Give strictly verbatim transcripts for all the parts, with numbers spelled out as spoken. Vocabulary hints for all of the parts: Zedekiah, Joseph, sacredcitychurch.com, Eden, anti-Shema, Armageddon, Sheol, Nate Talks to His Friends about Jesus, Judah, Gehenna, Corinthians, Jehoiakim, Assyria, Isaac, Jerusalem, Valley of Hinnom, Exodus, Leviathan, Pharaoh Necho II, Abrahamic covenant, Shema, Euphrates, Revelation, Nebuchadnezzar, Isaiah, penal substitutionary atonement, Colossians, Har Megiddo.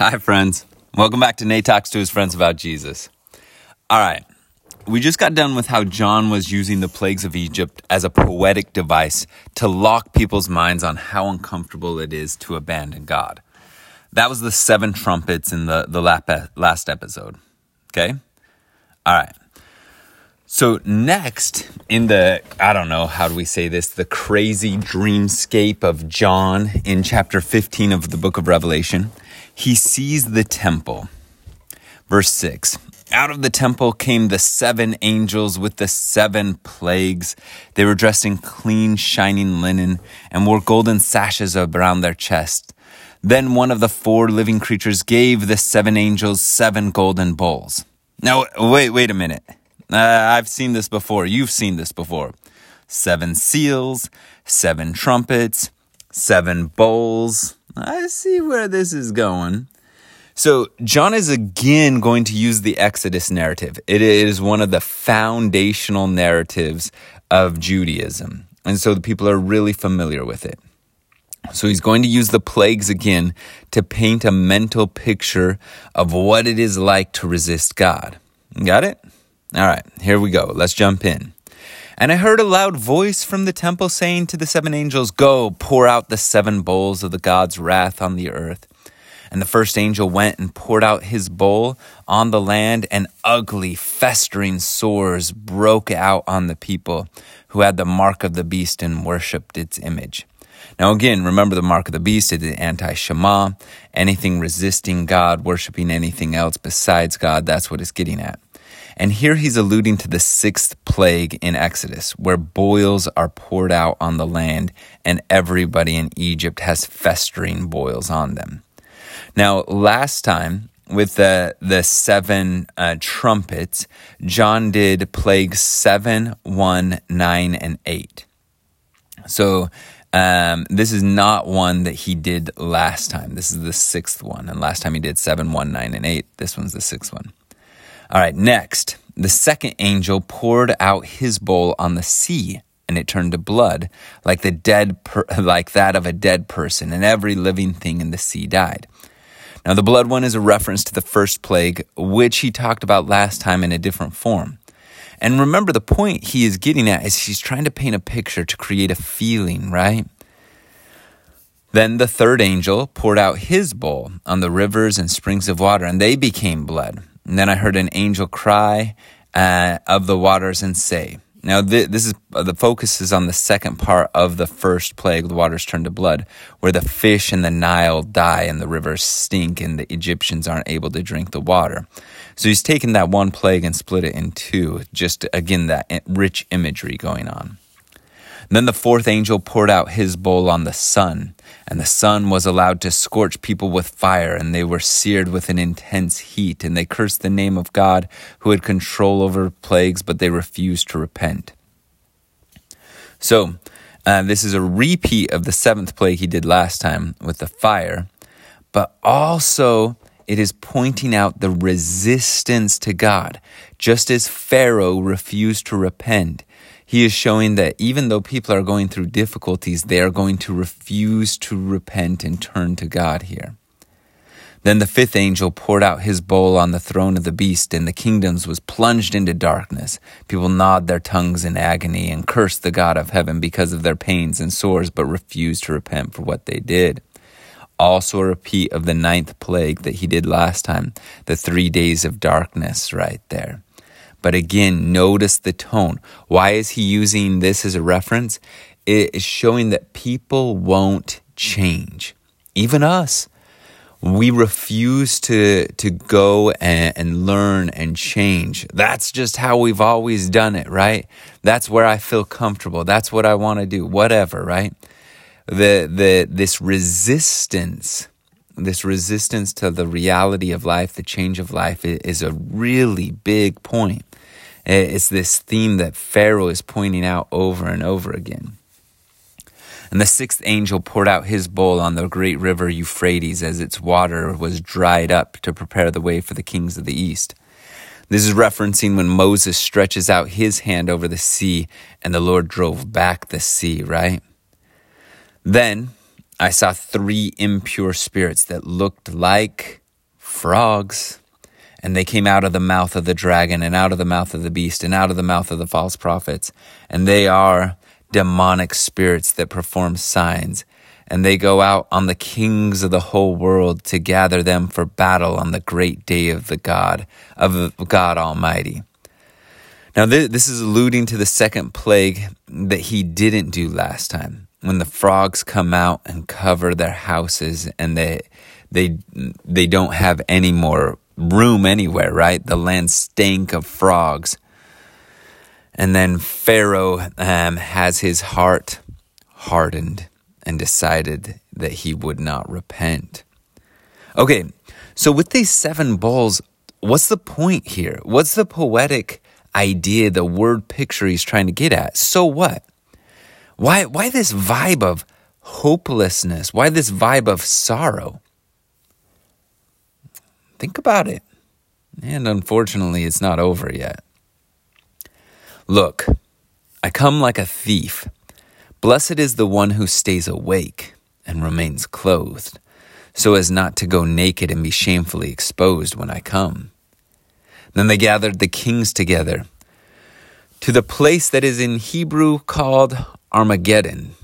Hi, friends. Welcome back to Nate Talks to His Friends about Jesus. All right. We just got done with how John was using the plagues of Egypt as a poetic device to lock people's minds on how uncomfortable it is to abandon God. That was the seven trumpets in the, the last episode. Okay? All right. So next, in the, I don't know, how do we say this, the crazy dreamscape of John in chapter fifteen of the book of Revelation, he sees the temple. Verse six, out of the temple came the seven angels with the seven plagues. They were dressed in clean, shining linen and wore golden sashes around their chest. Then one of the four living creatures gave the seven angels seven golden bowls. Now, wait, wait a minute. Uh, I've seen this before. You've seen this before. Seven seals, seven trumpets, seven bowls. I see where this is going. So John is again going to use the Exodus narrative. It is one of the foundational narratives of Judaism. And so the people are really familiar with it. So he's going to use the plagues again to paint a mental picture of what it is like to resist God. Got it? All right, here we go. Let's jump in. And I heard a loud voice from the temple saying to the seven angels, "Go, pour out the seven bowls of the God's wrath on the earth." And the first angel went and poured out his bowl on the land, and ugly, festering sores broke out on the people who had the mark of the beast and worshipped its image. Now again, remember the mark of the beast is the anti-Shema. Anything resisting God, worshiping anything else besides God, that's what it's getting at. And here he's alluding to the sixth plague in Exodus, where boils are poured out on the land and everybody in Egypt has festering boils on them. Now, last time with the, the seven uh, trumpets, John did plagues seven, one, nine, and eight. So um, this is not one that he did last time. This is the sixth one. And last time he did seven, one, nine, and eight. This one's the sixth one. All right, next, the second angel poured out his bowl on the sea, and it turned to blood, like the dead, per- like that of a dead person, and every living thing in the sea died. Now, the blood one is a reference to the first plague, which he talked about last time in a different form. And remember, the point he is getting at is he's trying to paint a picture to create a feeling, right? Then the third angel poured out his bowl on the rivers and springs of water, and they became blood. And then I heard an angel cry uh, of the waters and say, now th- this is uh, the focus is on the second part of the first plague, the waters turn to blood, where the fish in the Nile die and the rivers stink and the Egyptians aren't able to drink the water. So he's taken that one plague and split it in two, just again, that rich imagery going on. And then the fourth angel poured out his bowl on the sun, and the sun was allowed to scorch people with fire, and they were seared with an intense heat, and they cursed the name of God who had control over plagues, but they refused to repent. So uh, this is a repeat of the seventh plague he did last time with the fire, but also it is pointing out the resistance to God. Just as Pharaoh refused to repent, he is showing that even though people are going through difficulties, they are going to refuse to repent and turn to God here. Then the fifth angel poured out his bowl on the throne of the beast, and the kingdoms was plunged into darkness. People gnawed their tongues in agony and cursed the God of heaven because of their pains and sores, but refused to repent for what they did. Also a repeat of the ninth plague that he did last time, the three days of darkness right there. But again, notice the tone. Why is he using this as a reference? It is showing that people won't change. Even us. We refuse to, to go and, and learn and change. That's just how we've always done it, right? That's where I feel comfortable. That's what I want to do. Whatever, right? The the this resistance, this resistance to the reality of life, the change of life, is a really big point. It's this theme that Pharaoh is pointing out over and over again. And the sixth angel poured out his bowl on the great river Euphrates as its water was dried up to prepare the way for the kings of the east. This is referencing when Moses stretches out his hand over the sea and the Lord drove back the sea, right? Then I saw three impure spirits that looked like frogs. And they came out of the mouth of the dragon and out of the mouth of the beast and out of the mouth of the false prophets. And they are demonic spirits that perform signs. And they go out on the kings of the whole world to gather them for battle on the great day of the God, of God Almighty. Now, this is alluding to the second plague that he didn't do last time, when the frogs come out and cover their houses and they they they don't have any more room anywhere, right? The land stank of frogs. And then Pharaoh um, has his heart hardened and decided that he would not repent. Okay, so with these seven bowls, what's the point here? What's the poetic idea, the word picture he's trying to get at? So what? Why, why this vibe of hopelessness? Why this vibe of sorrow? Think about it. And unfortunately, it's not over yet. Look, I come like a thief. Blessed is the one who stays awake and remains clothed, so as not to go naked and be shamefully exposed when I come. Then they gathered the kings together to the place that is in Hebrew called Armageddon.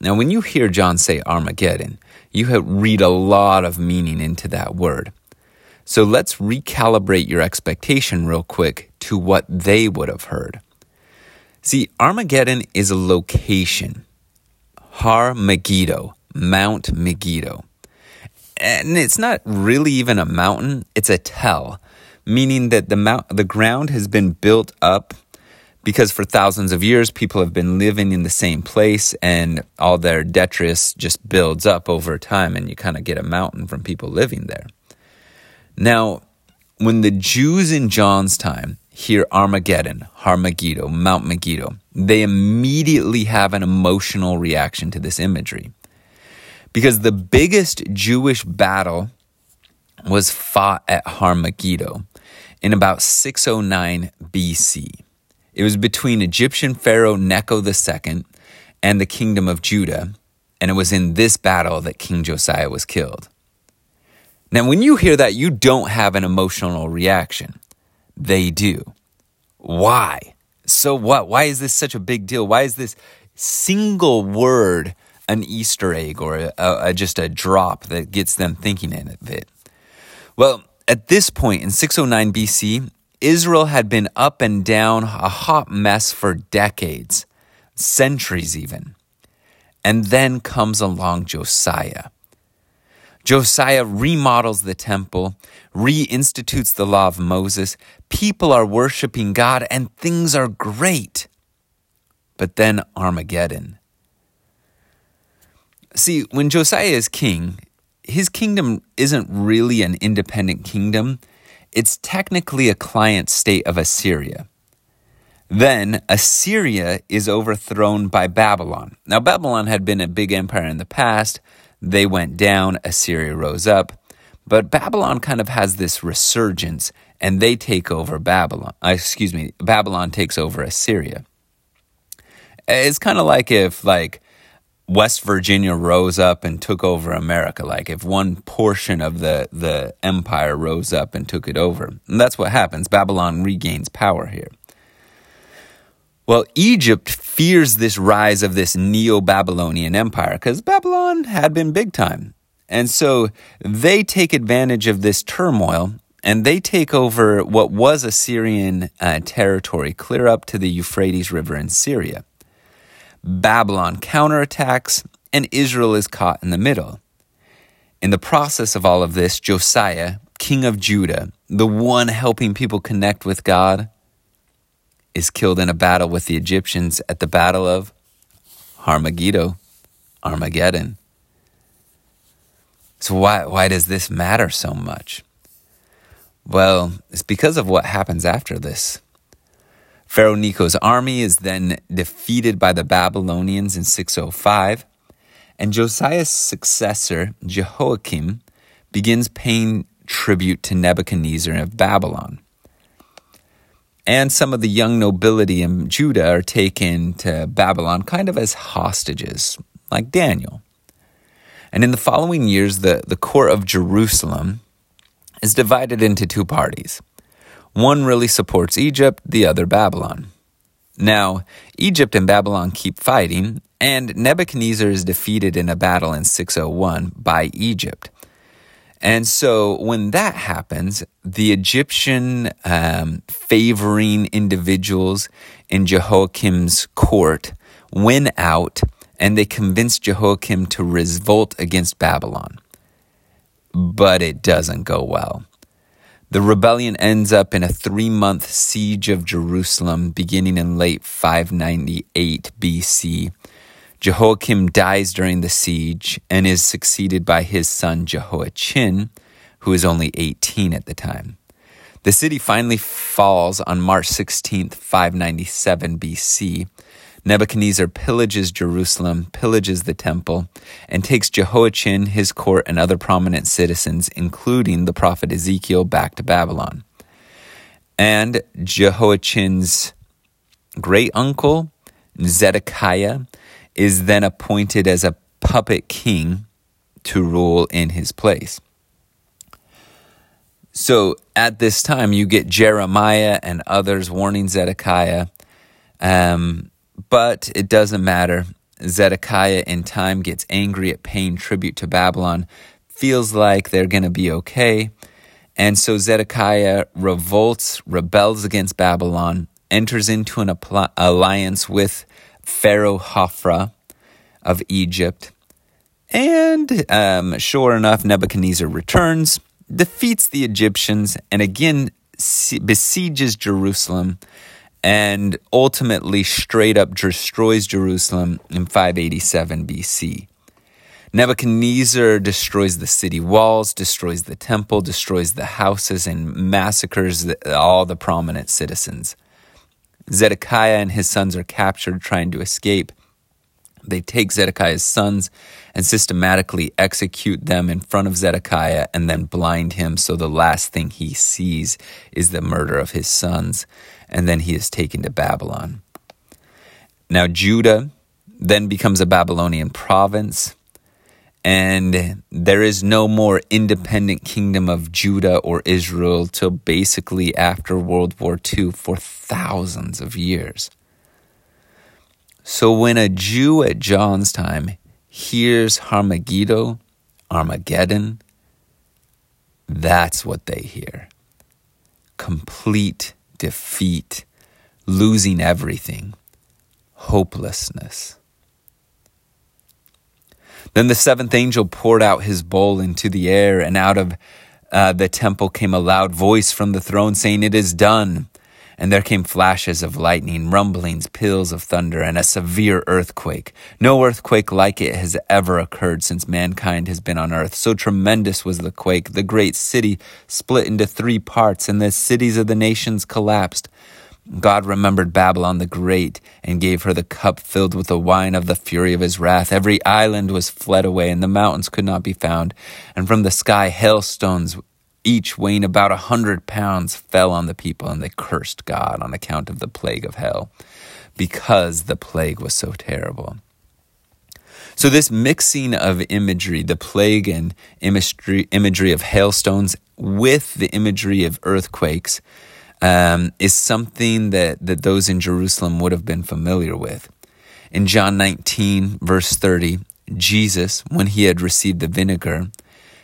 Now, when you hear John say Armageddon, you read a lot of meaning into that word. So let's recalibrate your expectation real quick to what they would have heard. See, Armageddon is a location. Har Megiddo, Mount Megiddo. And it's not really even a mountain, it's a tell, meaning that the mount, the ground has been built up because for thousands of years, people have been living in the same place and all their detritus just builds up over time and you kind of get a mountain from people living there. Now, when the Jews in John's time hear Armageddon, Har Megiddo, Mount Megiddo, they immediately have an emotional reaction to this imagery because the biggest Jewish battle was fought at Har Megiddo in about six oh nine B C. It was between Egyptian Pharaoh Necho the Second and the kingdom of Judah, and it was in this battle that King Josiah was killed. Now, when you hear that, you don't have an emotional reaction. They do. Why? So what? Why is this such a big deal? Why is this single word an Easter egg or a, a, just a drop that gets them thinking of it? Well, at this point in six oh nine B C, Israel had been up and down a hot mess for decades, centuries even. And then comes along Josiah. Josiah remodels the temple, reinstitutes the law of Moses. People are worshiping God and things are great. But then Armageddon. See, when Josiah is king, his kingdom isn't really an independent kingdom. It's technically a client state of Assyria. Then Assyria is overthrown by Babylon. Now, Babylon had been a big empire in the past. They went down, Assyria rose up, but Babylon kind of has this resurgence and they take over Babylon, excuse me, Babylon takes over Assyria. It's kind of like if like West Virginia rose up and took over America, like if one portion of the, the empire rose up and took it over. And that's what happens. Babylon regains power here. Well, Egypt fears this rise of this Neo-Babylonian empire because Babylon had been big time. And so they take advantage of this turmoil and they take over what was Assyrian uh, territory clear up to the Euphrates River in Syria. Babylon counterattacks and Israel is caught in the middle. In the process of all of this, Josiah, king of Judah, the one helping people connect with God, is killed in a battle with the Egyptians at the Battle of Har Megiddo, Armageddon. So why why does this matter so much? Well, it's because of what happens after this. Pharaoh Necho's army is then defeated by the Babylonians in six oh five, and Josiah's successor, Jehoiakim, begins paying tribute to Nebuchadnezzar of Babylon. And some of the young nobility in Judah are taken to Babylon kind of as hostages, like Daniel. And in the following years, the, the court of Jerusalem is divided into two parties. One really supports Egypt, the other Babylon. Now, Egypt and Babylon keep fighting, and Nebuchadnezzar is defeated in a battle in six oh one by Egypt. And so when that happens, the Egyptian um, favoring individuals in Jehoiakim's court win out, and they convince Jehoiakim to revolt against Babylon. But it doesn't go well. The rebellion ends up in a three-month siege of Jerusalem beginning in late five ninety-eight B C. Jehoiakim dies during the siege and is succeeded by his son Jehoiachin, who is only eighteen at the time. The city finally falls on March sixteenth, five ninety-seven B C. Nebuchadnezzar pillages Jerusalem, pillages the temple, and takes Jehoiachin, his court, and other prominent citizens, including the prophet Ezekiel, back to Babylon. And Jehoiachin's great-uncle, Zedekiah, is then appointed as a puppet king to rule in his place. So at this time, you get Jeremiah and others warning Zedekiah, um, but it doesn't matter. Zedekiah in time gets angry at paying tribute to Babylon, feels like they're going to be okay. And so Zedekiah revolts, rebels against Babylon, enters into an alliance with Pharaoh Hophra of Egypt. And um, sure enough, Nebuchadnezzar returns, defeats the Egyptians, and again besieges Jerusalem, and ultimately straight up destroys Jerusalem in five eighty-seven B C. Nebuchadnezzar destroys the city walls, destroys the temple, destroys the houses, and massacres all the prominent citizens. Zedekiah and his sons are captured trying to escape. They take Zedekiah's sons and systematically execute them in front of Zedekiah and then blind him, so the last thing he sees is the murder of his sons, and then he is taken to Babylon. Now Judah then becomes a Babylonian province, and there is no more independent kingdom of Judah or Israel till basically after World War Two for thousands of years. So when a Jew at John's time hears Har Megiddo, Armageddon, that's what they hear. Complete defeat, losing everything, hopelessness. Then the seventh angel poured out his bowl into the air, and out of uh, the temple came a loud voice from the throne saying, "It is done." And there came flashes of lightning, rumblings, peals of thunder, and a severe earthquake. No earthquake like it has ever occurred since mankind has been on earth. So tremendous was the quake. The great city split into three parts, and the cities of the nations collapsed. God remembered Babylon the Great and gave her the cup filled with the wine of the fury of his wrath. Every island was fled away, and the mountains could not be found. And from the sky, hailstones, each weighing about a hundred pounds, fell on the people, and they cursed God on account of the plague of hell, because the plague was so terrible. So this mixing of imagery, the plague and imagery, imagery of hailstones with the imagery of earthquakes, Um, is something that, that those in Jerusalem would have been familiar with. In John nineteen, verse thirty, Jesus, when he had received the vinegar,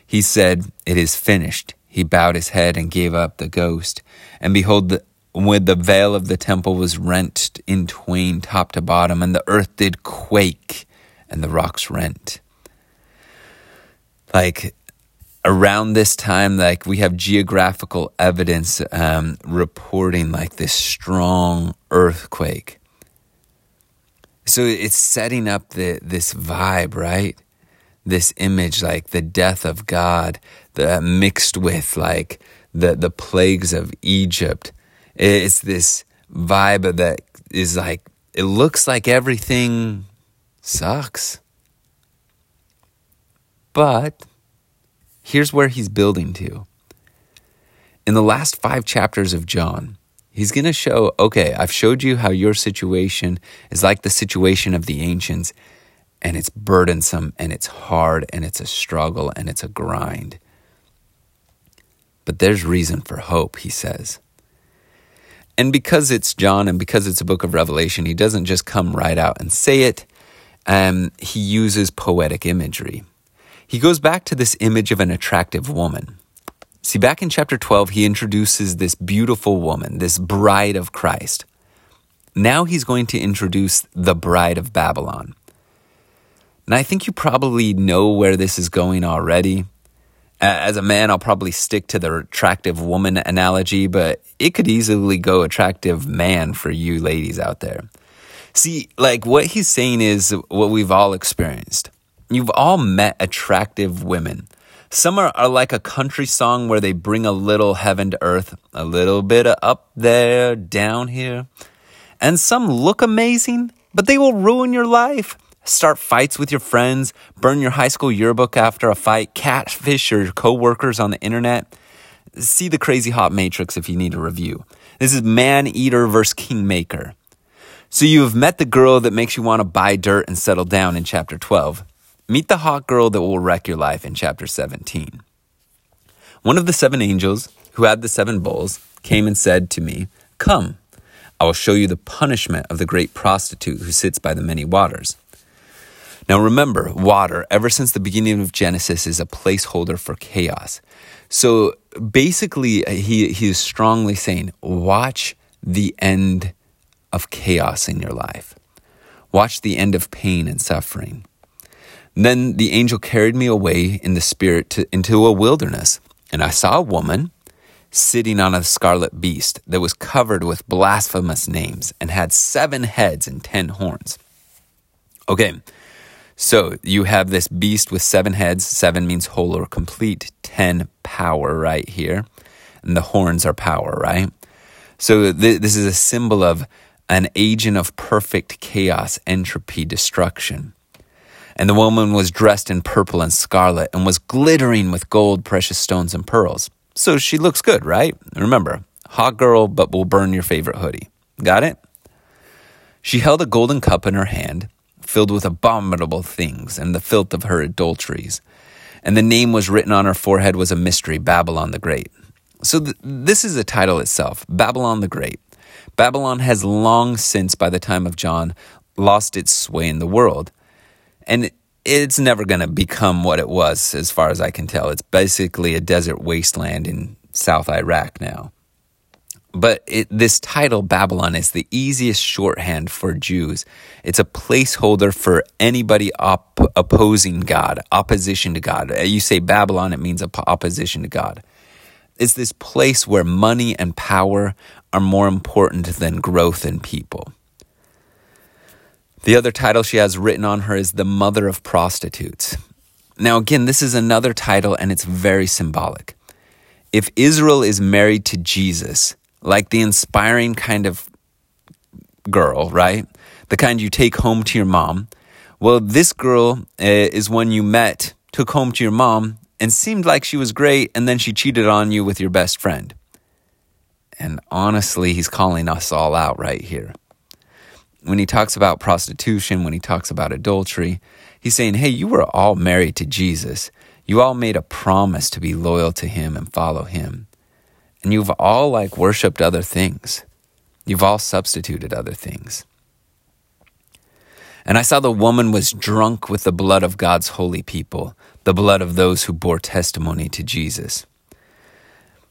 he said, "It is finished." He bowed his head and gave up the ghost. And behold, the, when the veil of the temple was rent in twain, top to bottom, and the earth did quake, and the rocks rent. Like, around this time, like, we have geographical evidence um, reporting like this strong earthquake. So it's setting up the this vibe, right? This image, like the death of God, the mixed with like the the plagues of Egypt. It's this vibe that is like, it looks like everything sucks, but here's where he's building to. In the last five chapters of John, he's going to show, okay, I've showed you how your situation is like the situation of the ancients, and it's burdensome, and it's hard, and it's a struggle, and it's a grind. But But there's reason for hope, he says. And because it's John and because it's a book of Revelation, he doesn't just come right out and say it. Um, he uses poetic imagery. He goes back to this image of an attractive woman. See, back in chapter twelve, he introduces this beautiful woman, this bride of Christ. Now he's going to introduce the bride of Babylon. And I think you probably know where this is going already. As a man, I'll probably stick to the attractive woman analogy, but it could easily go attractive man for you ladies out there. See, like what he's saying is what we've all experienced. You've all met attractive women. Some are, are like a country song where they bring a little heaven to earth, a little bit of up there, down here. And some look amazing, but they will ruin your life. Start fights with your friends, burn your high school yearbook after a fight, catfish your coworkers on the internet. See the Crazy Hot Matrix if you need a review. This is man-eater versus kingmaker. So you have met the girl that makes you want to buy dirt and settle down in chapter twelve. Meet the hot girl that will wreck your life in chapter seventeen. One of the seven angels who had the seven bowls came and said to me, "Come, I will show you the punishment of the great prostitute who sits by the many waters." Now remember, water, ever since the beginning of Genesis, is a placeholder for chaos. So basically, he, he is strongly saying, watch the end of chaos in your life. Watch the end of pain and suffering. And then the angel carried me away in the spirit to, into a wilderness, and I saw a woman sitting on a scarlet beast that was covered with blasphemous names and had seven heads and ten horns. Okay. So you have this beast with seven heads. Seven means whole or complete. Ten, power right here. And the horns are power, right? So th- this is a symbol of an agent of perfect chaos, entropy, destruction. And the woman was dressed in purple and scarlet and was glittering with gold, precious stones, and pearls. So she looks good, right? Remember, hot girl, but will burn your favorite hoodie. Got it? She held a golden cup in her hand, filled with abominable things and the filth of her adulteries. And the name was written on her forehead was a mystery, Babylon the Great. So th- this is the title itself, Babylon the Great. Babylon has long since, by the time of John, lost its sway in the world. And it's never going to become what it was, as far as I can tell. It's basically a desert wasteland in South Iraq now. But it, this title, Babylon, is the easiest shorthand for Jews. It's a placeholder for anybody op- opposing God, opposition to God. You say Babylon, it means op- opposition to God. It's this place where money and power are more important than growth in people. The other title she has written on her is the Mother of Prostitutes. Now, again, this is another title, and it's very symbolic. If Israel is married to Jesus, like the inspiring kind of girl, right? The kind you take home to your mom. Well, this girl uh, is one you met, took home to your mom, and seemed like she was great, and then she cheated on you with your best friend. And honestly, he's calling us all out right here. When he talks about prostitution, when he talks about adultery, he's saying, hey, you were all married to Jesus. You all made a promise to be loyal to him and follow him. And you've all like worshipped other things. You've all substituted other things. And I saw the woman was drunk with the blood of God's holy people, the blood of those who bore testimony to Jesus.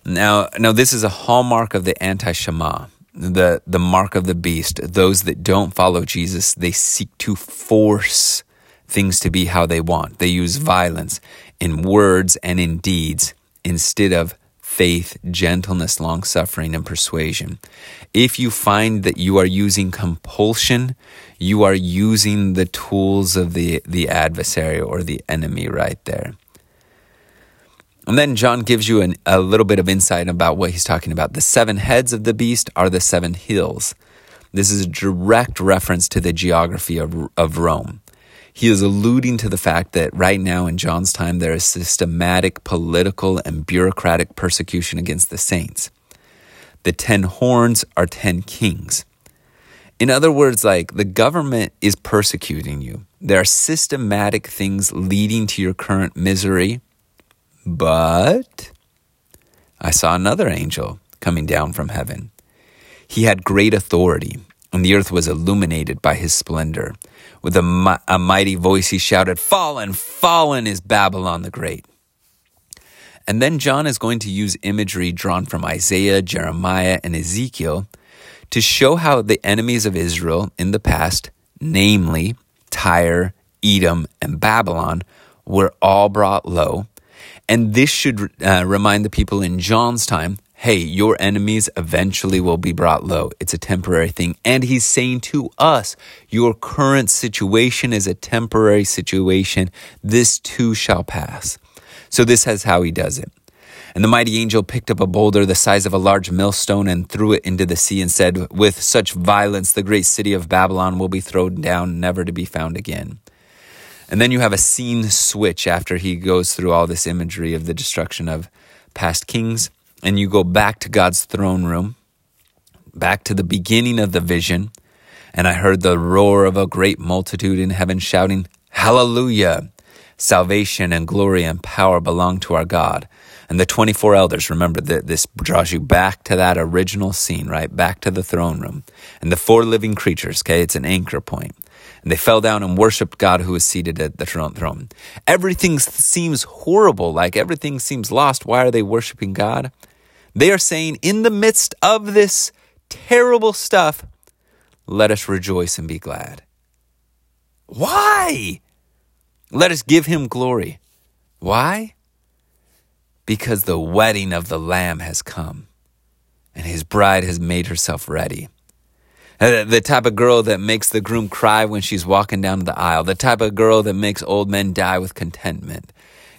Now, now this is a hallmark of the anti-Shema, the, the mark of the beast. Those that don't follow Jesus, they seek to force things to be how they want. They use violence in words and in deeds instead of faith, gentleness, long-suffering, and persuasion. If you find that you are using compulsion, you are using the tools of the, the adversary or the enemy right there. And then John gives you an, a little bit of insight about what he's talking about. The seven heads of the beast are the seven hills. This is a direct reference to the geography of, of Rome. He is alluding to the fact that right now in John's time, there is systematic political and bureaucratic persecution against the saints. The ten horns are ten kings. In other words, like the government is persecuting you. There are systematic things leading to your current misery, but I saw another angel coming down from heaven. He had great authority, and the earth was illuminated by his splendor. With a, mi- a mighty voice he shouted, "Fallen, fallen is Babylon the Great." And then John is going to use imagery drawn from Isaiah, Jeremiah, and Ezekiel to show how the enemies of Israel in the past, namely Tyre, Edom, and Babylon, were all brought low. And this should uh, remind the people in John's time, hey, your enemies eventually will be brought low. It's a temporary thing. And he's saying to us, your current situation is a temporary situation. This too shall pass. So this is how he does it. And the mighty angel picked up a boulder the size of a large millstone and threw it into the sea and said, "With such violence, the great city of Babylon will be thrown down, never to be found again." And then you have a scene switch after he goes through all this imagery of the destruction of past kings. And you go back to God's throne room, back to the beginning of the vision. And I heard the roar of a great multitude in heaven shouting, "Hallelujah! Salvation and glory and power belong to our God." And the twenty-four elders, remember that this draws you back to that original scene, right? Back to the throne room. And the four living creatures, okay? It's an anchor point. And they fell down and worshiped God who is seated at the throne. Everything seems horrible, like everything seems lost. Why are they worshiping God? They are saying, in the midst of this terrible stuff, let us rejoice and be glad. Why? Let us give him glory. Why? Because the wedding of the Lamb has come, and his bride has made herself ready. The type of girl that makes the groom cry when she's walking down the aisle. The type of girl that makes old men die with contentment.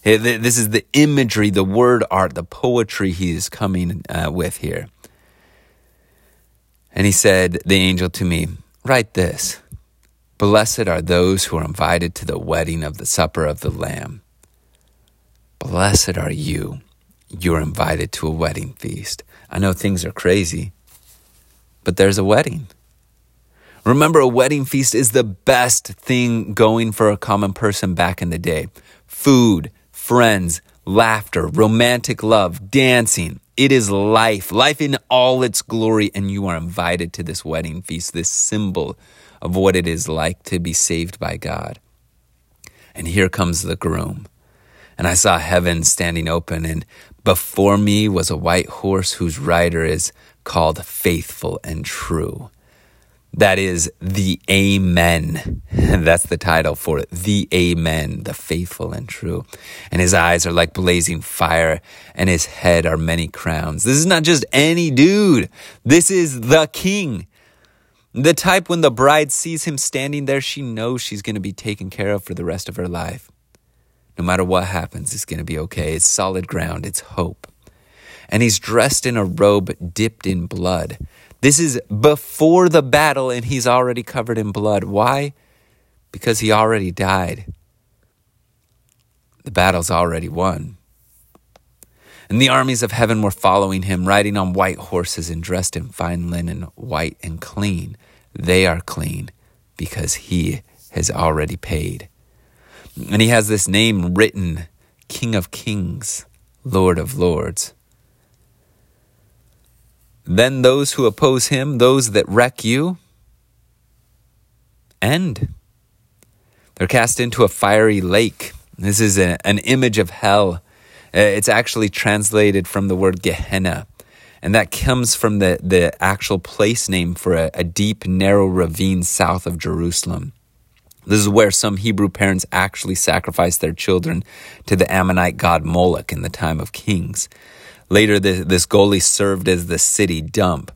This is the imagery, the word art, the poetry he is coming uh, with here. And he said, the angel to me, "Write this. Blessed are those who are invited to the wedding of the supper of the Lamb." Blessed are you. You're invited to a wedding feast. I know things are crazy, but there's a wedding. Remember, a wedding feast is the best thing going for a common person back in the day. Food, friends, laughter, romantic love, dancing. It is life, life in all its glory, and you are invited to this wedding feast, this symbol of what it is like to be saved by God. And here comes the groom. And I saw heaven standing open, and before me was a white horse whose rider is called Faithful and True. That is the Amen. That's the title for it. The Amen, the Faithful and True. And his eyes are like blazing fire, and his head are many crowns. This is not just any dude. This is the king. The type when the bride sees him standing there, she knows she's going to be taken care of for the rest of her life. No matter what happens, it's going to be okay. It's solid ground. It's hope. And he's dressed in a robe dipped in blood. This is before the battle, and he's already covered in blood. Why? Because he already died. The battle's already won. And the armies of heaven were following him, riding on white horses and dressed in fine linen, white and clean. They are clean because he has already paid. And he has this name written, King of Kings, Lord of Lords. Then those who oppose him, those that wreck you, end. They're cast into a fiery lake. This is a, an image of hell. It's actually translated from the word Gehenna. And that comes from the, the actual place name for a, a deep, narrow ravine south of Jerusalem. This is where some Hebrew parents actually sacrificed their children to the Ammonite god Moloch in the time of Kings. Later, this Goli served as the city dump.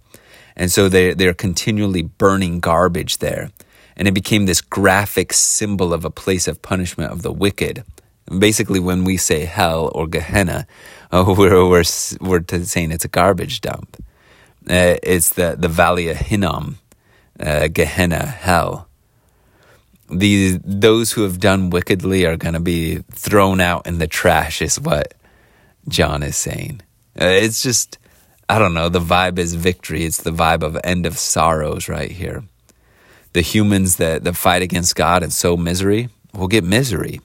And so they, they're continually burning garbage there. And it became this graphic symbol of a place of punishment of the wicked. And basically, when we say hell or Gehenna, oh, we're, we're, we're saying it's a garbage dump. Uh, it's the, the Valley of Hinnom, uh, Gehenna, hell. These, those who have done wickedly are going to be thrown out in the trash is what John is saying. It's just, I don't know, the vibe is victory. It's the vibe of end of sorrows right here. The humans that, that fight against God and sow misery will get misery.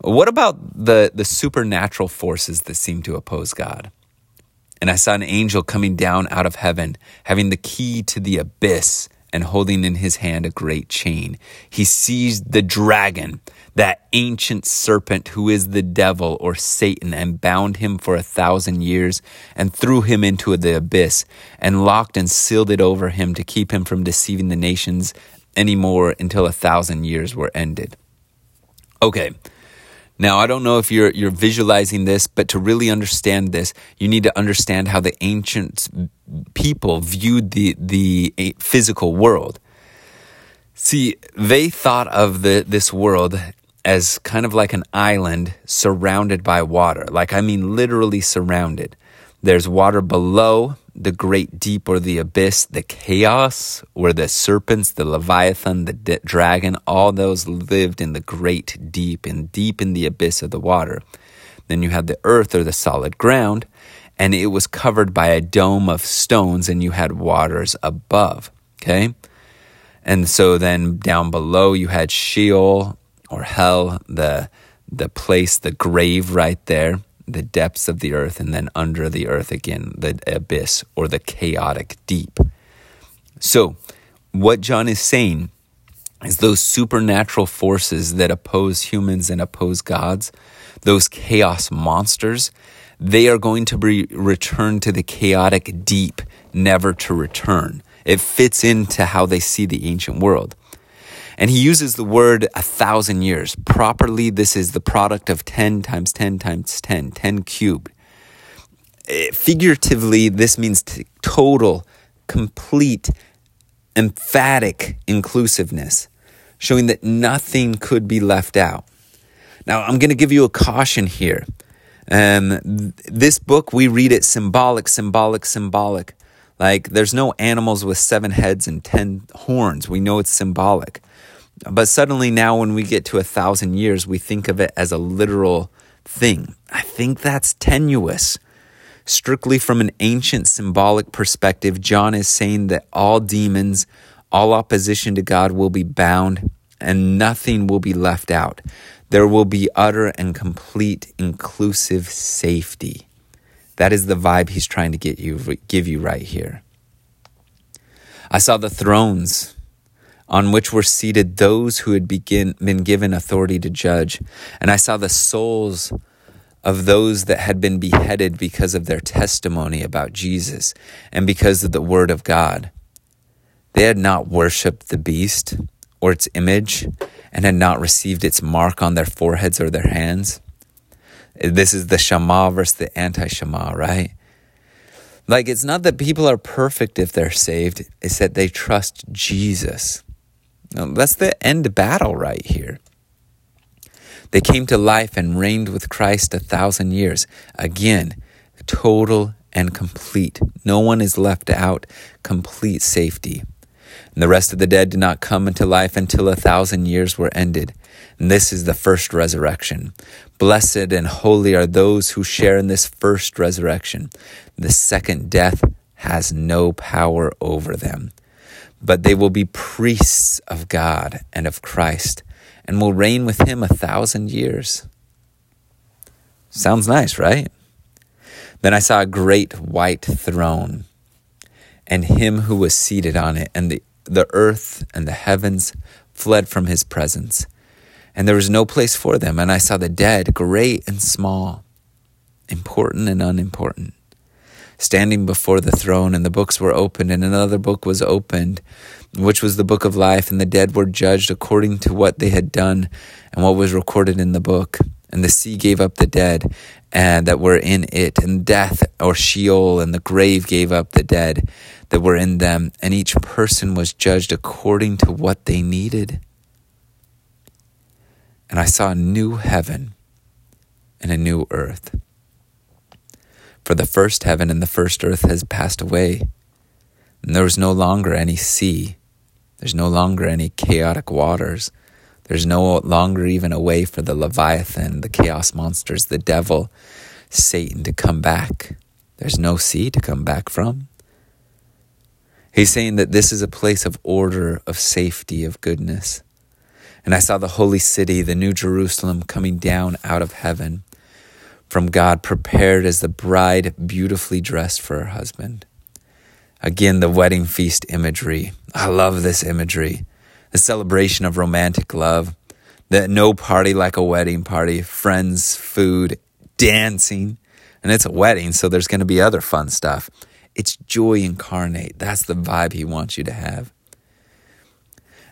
What about the, the supernatural forces that seem to oppose God? And I saw an angel coming down out of heaven, having the key to the abyss and holding in his hand a great chain. He seized the dragon, that ancient serpent who is the devil or Satan, and bound him for a thousand years and threw him into the abyss and locked and sealed it over him to keep him from deceiving the nations anymore until a thousand years were ended. Okay. Now, I don't know if you're you're visualizing this, but to really understand this, you need to understand how the ancient people viewed the the physical world. See, they thought of the this world as kind of like an island surrounded by water. Like, I mean, literally surrounded. There's water below the great deep or the abyss, the chaos, where the serpents, the Leviathan, the de- dragon, all those lived in the great deep and deep in the abyss of the water. Then you had the earth or the solid ground, and it was covered by a dome of stones, and you had waters above, okay? And so then down below you had Sheol or hell, the the place, the grave right there, the depths of the earth, and then under the earth again, the abyss or the chaotic deep. So what John is saying is those supernatural forces that oppose humans and oppose gods, those chaos monsters, they are going to be returned to the chaotic deep, never to return. It fits into how they see the ancient world. And he uses the word a thousand years. Properly, this is the product of ten times ten times ten, ten cubed. Figuratively, this means t- total, complete, emphatic inclusiveness, showing that nothing could be left out. Now, I'm going to give you a caution here. Um, th- this book, we read it symbolic, symbolic, symbolic. Like, there's no animals with seven heads and ten horns. We know it's symbolic. But suddenly now when we get to a thousand years, we think of it as a literal thing. I think that's tenuous. Strictly from an ancient symbolic perspective, John is saying that all demons, all opposition to God will be bound and nothing will be left out. There will be utter and complete inclusive safety. That is the vibe he's trying to get you, give you right here. I saw the thrones on which were seated those who had begin, been given authority to judge. And I saw the souls of those that had been beheaded because of their testimony about Jesus and because of the word of God. They had not worshiped the beast or its image and had not received its mark on their foreheads or their hands. This is the Shema versus the anti-Shema, right? Like, it's not that people are perfect if they're saved. It's that they trust Jesus. Now, that's the end battle right here. They came to life and reigned with Christ a thousand years. Again, total and complete. No one is left out. Complete safety. And the rest of the dead did not come into life until a thousand years were ended. And this is the first resurrection. Blessed and holy are those who share in this first resurrection. The second death has no power over them. But they will be priests of God and of Christ and will reign with him a thousand years. Sounds nice, right? Then I saw a great white throne and him who was seated on it, and the, the earth and the heavens fled from his presence. And there was no place for them. And I saw the dead, great and small, important and unimportant, standing before the throne. And the books were opened, and another book was opened, which was the book of life. And the dead were judged according to what they had done and what was recorded in the book. And the sea gave up the dead and that were in it. And death, or Sheol, and the grave gave up the dead that were in them. And each person was judged according to what they needed. And I saw a new heaven and a new earth. For the first heaven and the first earth has passed away. And there was no longer any sea. There's no longer any chaotic waters. There's no longer even a way for the Leviathan, the chaos monsters, the devil, Satan to come back. There's no sea to come back from. He's saying that this is a place of order, of safety, of goodness. And I saw the holy city, the new Jerusalem, coming down out of heaven. from God, prepared as the bride beautifully dressed for her husband. Again, the wedding feast imagery. I love this imagery. The celebration of romantic love. That no party like a wedding party. Friends, food, dancing. And it's a wedding, so there's going to be other fun stuff. It's joy incarnate. That's the vibe he wants you to have.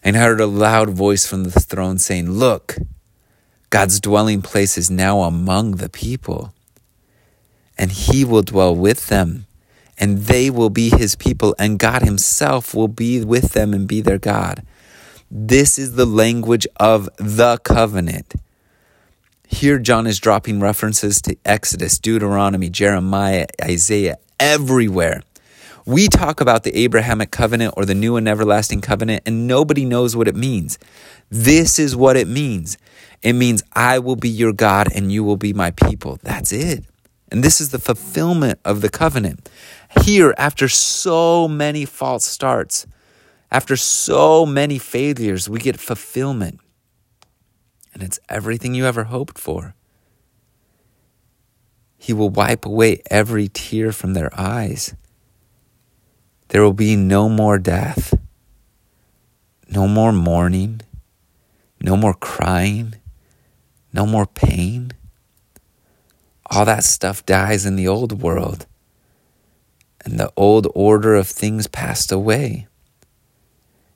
And I heard a loud voice from the throne saying, "Look, God's dwelling place is now among the people, and he will dwell with them, and they will be his people, and God himself will be with them and be their God." This is the language of the covenant. Here, John is dropping references to Exodus, Deuteronomy, Jeremiah, Isaiah, everywhere. We talk about the Abrahamic covenant or the new and everlasting covenant, and nobody knows what it means. This is what it means. It means I will be your God and you will be my people. That's it. And this is the fulfillment of the covenant. Here, after so many false starts, after so many failures, we get fulfillment. And it's everything you ever hoped for. He will wipe away every tear from their eyes. There will be no more death, no more mourning, no more crying, no more pain. All that stuff dies in the old world, and the old order of things passed away.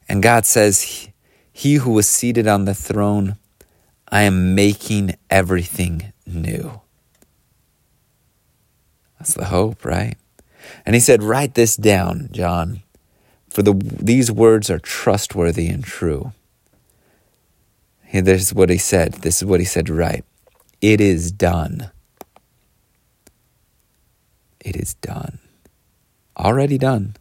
And God says, "He who was seated on the throne, I am making everything new." That's the hope, right? And he said, "Write this down, John, for the these words are trustworthy and true." Here, this is what he said. This is what he said to write. "It is done." It is done. Already done.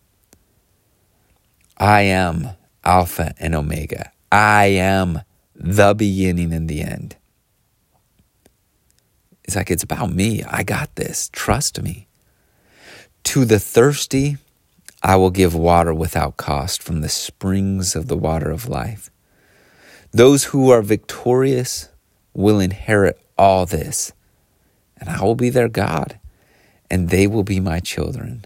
I am Alpha and Omega. I am the beginning and the end. It's like, it's about me. I got this. Trust me. To the thirsty, I will give water without cost from the springs of the water of life. Those who are victorious will inherit all this, and I will be their God, and they will be my children.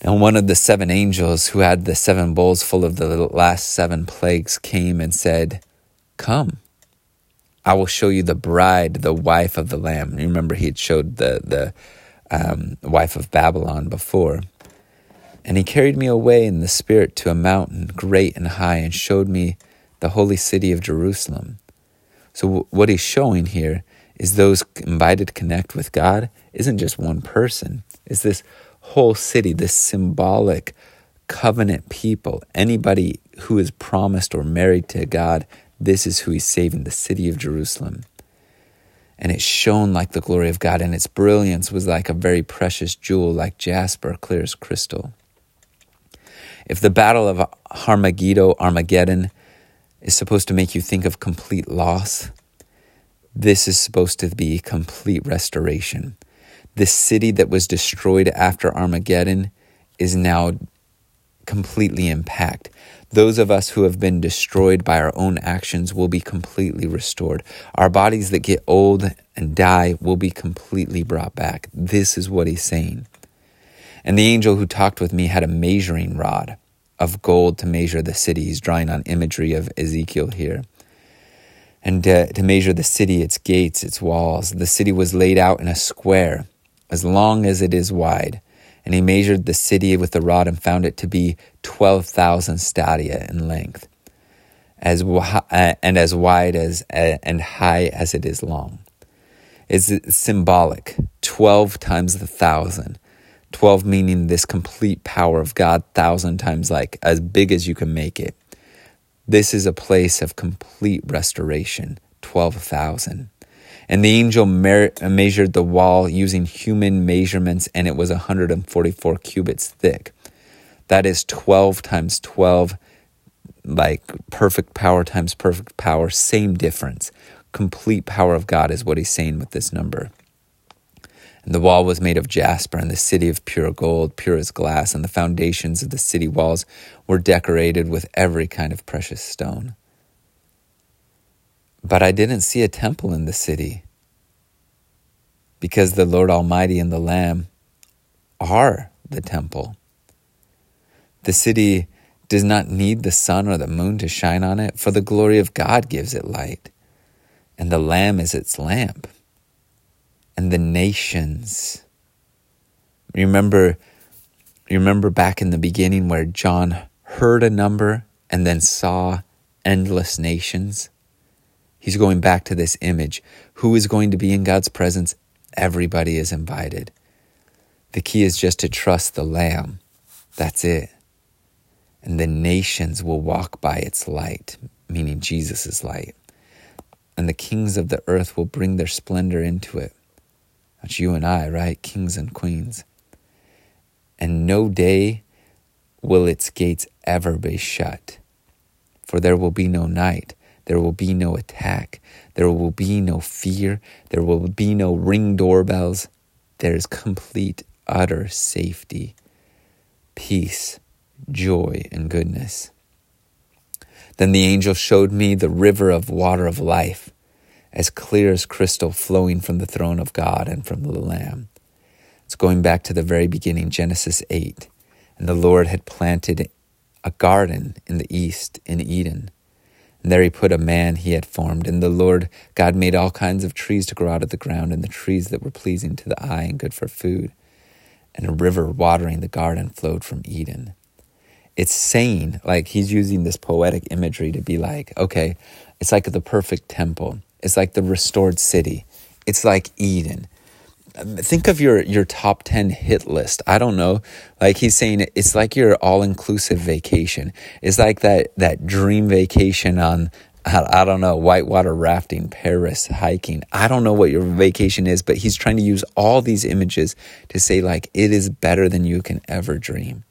And one of the seven angels who had the seven bowls full of the last seven plagues came and said, "Come. I will show you the bride, the wife of the Lamb." You remember he had showed the, the um, wife of Babylon before. "And he carried me away in the spirit to a mountain great and high and showed me the holy city of Jerusalem." So w- what he's showing here is those invited to connect with God isn't just one person. It's this whole city, this symbolic covenant people. Anybody who is promised or married to God, this is who he's saving, the city of Jerusalem. And it shone like the glory of God, and its brilliance was like a very precious jewel, like jasper, clear as crystal. If the battle of Har Megiddo, Armageddon, is supposed to make you think of complete loss, this is supposed to be complete restoration. The city that was destroyed after Armageddon is now completely intact. Those of us who have been destroyed by our own actions will be completely restored. Our bodies that get old and die will be completely brought back. This is what he's saying. And the angel who talked with me had a measuring rod of gold to measure the city. He's drawing on imagery of Ezekiel here. And to, to measure the city, its gates, its walls. The city was laid out in a square as long as it is wide. And he measured the city with the rod and found it to be twelve thousand stadia in length, as and as wide as and high as it is long. It's symbolic, twelve times the thousand. twelve meaning this complete power of God, one thousand times like as big as you can make it. This is a place of complete restoration, twelve thousand. And the angel mer- measured the wall using human measurements, and it was one hundred forty-four cubits thick. That is twelve times twelve, like perfect power times perfect power, same difference. Complete power of God is what he's saying with this number. And the wall was made of jasper, and the city of pure gold, pure as glass, and the foundations of the city walls were decorated with every kind of precious stone. But I didn't see a temple in the city, because the Lord Almighty and the Lamb are the temple. The city does not need the sun or the moon to shine on it, for the glory of God gives it light, and the Lamb is its lamp. And the nations. Remember, remember back in the beginning where John heard a number and then saw endless nations? He's going back to this image. Who is going to be in God's presence? Everybody is invited. The key is just to trust the Lamb. That's it. And the nations will walk by its light, meaning Jesus' light. And the kings of the earth will bring their splendor into it. That's you and I, right? Kings and queens. And no day will its gates ever be shut. For there will be no night. There will be no attack. There will be no fear. There will be no ring doorbells. There is complete, utter safety, peace, joy, and goodness. Then the angel showed me the river of water of life, as clear as crystal, flowing from the throne of God and from the Lamb. It's going back to the very beginning, Genesis eight. And the Lord had planted a garden in the east, in Eden. And there he put a man he had formed. And the Lord God made all kinds of trees to grow out of the ground, and the trees that were pleasing to the eye and good for food. And a river watering the garden flowed from Eden. It's saying, like, he's using this poetic imagery to be like, okay, it's like the perfect temple. It's like the restored city. It's like Eden. Think of your, your top ten hit list. I don't know. Like he's saying, it's like your all-inclusive vacation. It's like that, that dream vacation on, I don't know, whitewater rafting, Paris hiking. I don't know what your vacation is, but he's trying to use all these images to say, like, it is better than you can ever dream.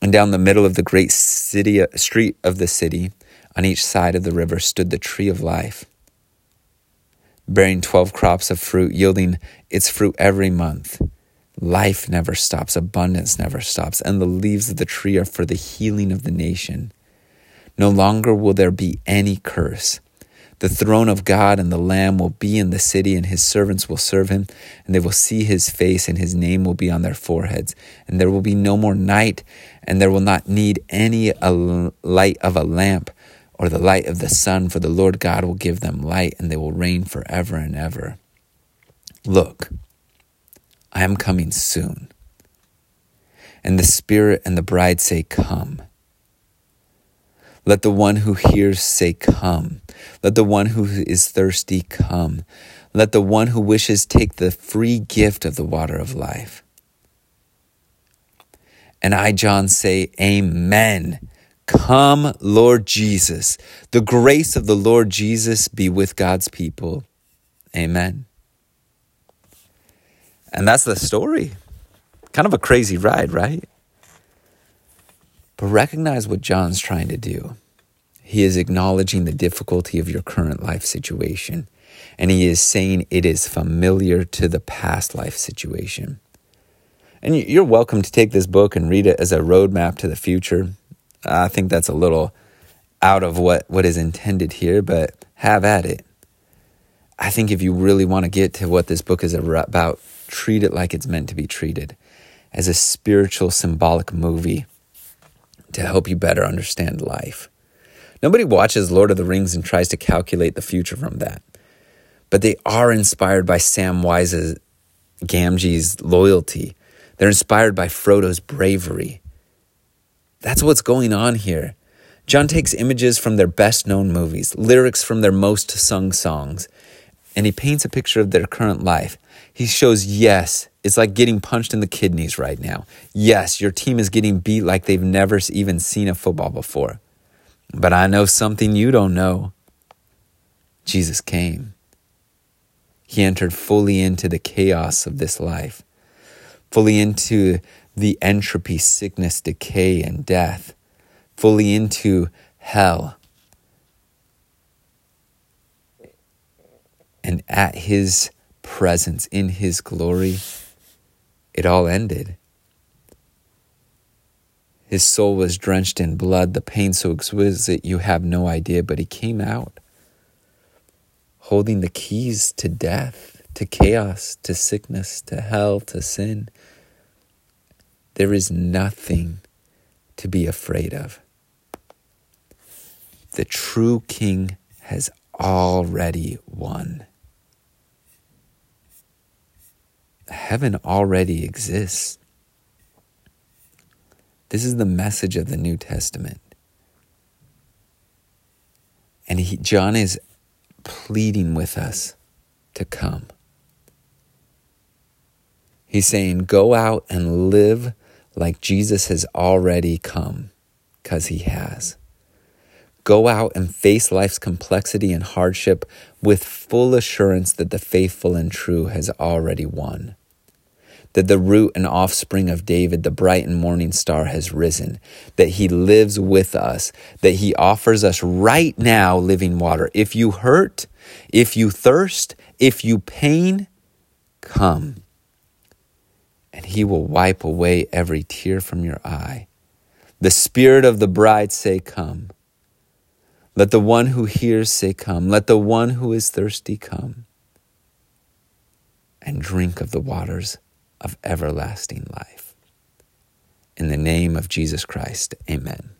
And down the middle of the great city, street of the city, on each side of the river stood the tree of life, bearing twelve crops of fruit, yielding its fruit every month. Life never stops, abundance never stops, and the leaves of the tree are for the healing of the nation. No longer will there be any curse. The throne of God and the Lamb will be in the city, and his servants will serve him, and they will see his face, and his name will be on their foreheads. And there will be no more night, and there will not need any light of a lamp or the light of the sun, for the Lord God will give them light, and they will reign forever and ever. Look, I am coming soon. And the Spirit and the bride say, come. Let the one who hears say, come. Let the one who is thirsty come. Let the one who wishes take the free gift of the water of life. And I, John, say, amen. Come, Lord Jesus. The grace of the Lord Jesus be with God's people. Amen. And that's the story. Kind of a crazy ride, right? But recognize what John's trying to do. He is acknowledging the difficulty of your current life situation. And he is saying it is familiar to the past life situation. And you're welcome to take this book and read it as a roadmap to the future. I think that's a little out of what, what is intended here, but have at it. I think if you really want to get to what this book is about, treat it like it's meant to be treated, as a spiritual symbolic movie to help you better understand life. Nobody watches Lord of the Rings and tries to calculate the future from that, but they are inspired by Samwise's, Gamgee's loyalty. They're inspired by Frodo's bravery. That's what's going on here. John takes images from their best-known movies, lyrics from their most-sung songs, and he paints a picture of their current life. He shows, yes, it's like getting punched in the kidneys right now. Yes, your team is getting beat like they've never even seen a football before. But I know something you don't know. Jesus came. He entered fully into the chaos of this life, fully into the entropy, sickness, decay, and death, fully into hell. And at his presence, in his glory, it all ended. His soul was drenched in blood, the pain so exquisite you have no idea, but he came out holding the keys to death, to chaos, to sickness, to hell, to sin. There is nothing to be afraid of. The true king has already won. Heaven already exists. This is the message of the New Testament. And he, John is pleading with us to come. He's saying, go out and live like Jesus has already come, because he has. Go out and face life's complexity and hardship with full assurance that the faithful and true has already won. That the root and offspring of David, the bright and morning star, has risen, that he lives with us, that he offers us right now living water. If you hurt, if you thirst, if you pain, come. And he will wipe away every tear from your eye. The spirit of the bride say, come. Let the one who hears say, come. Let the one who is thirsty come and drink of the waters of everlasting life. In the name of Jesus Christ, amen.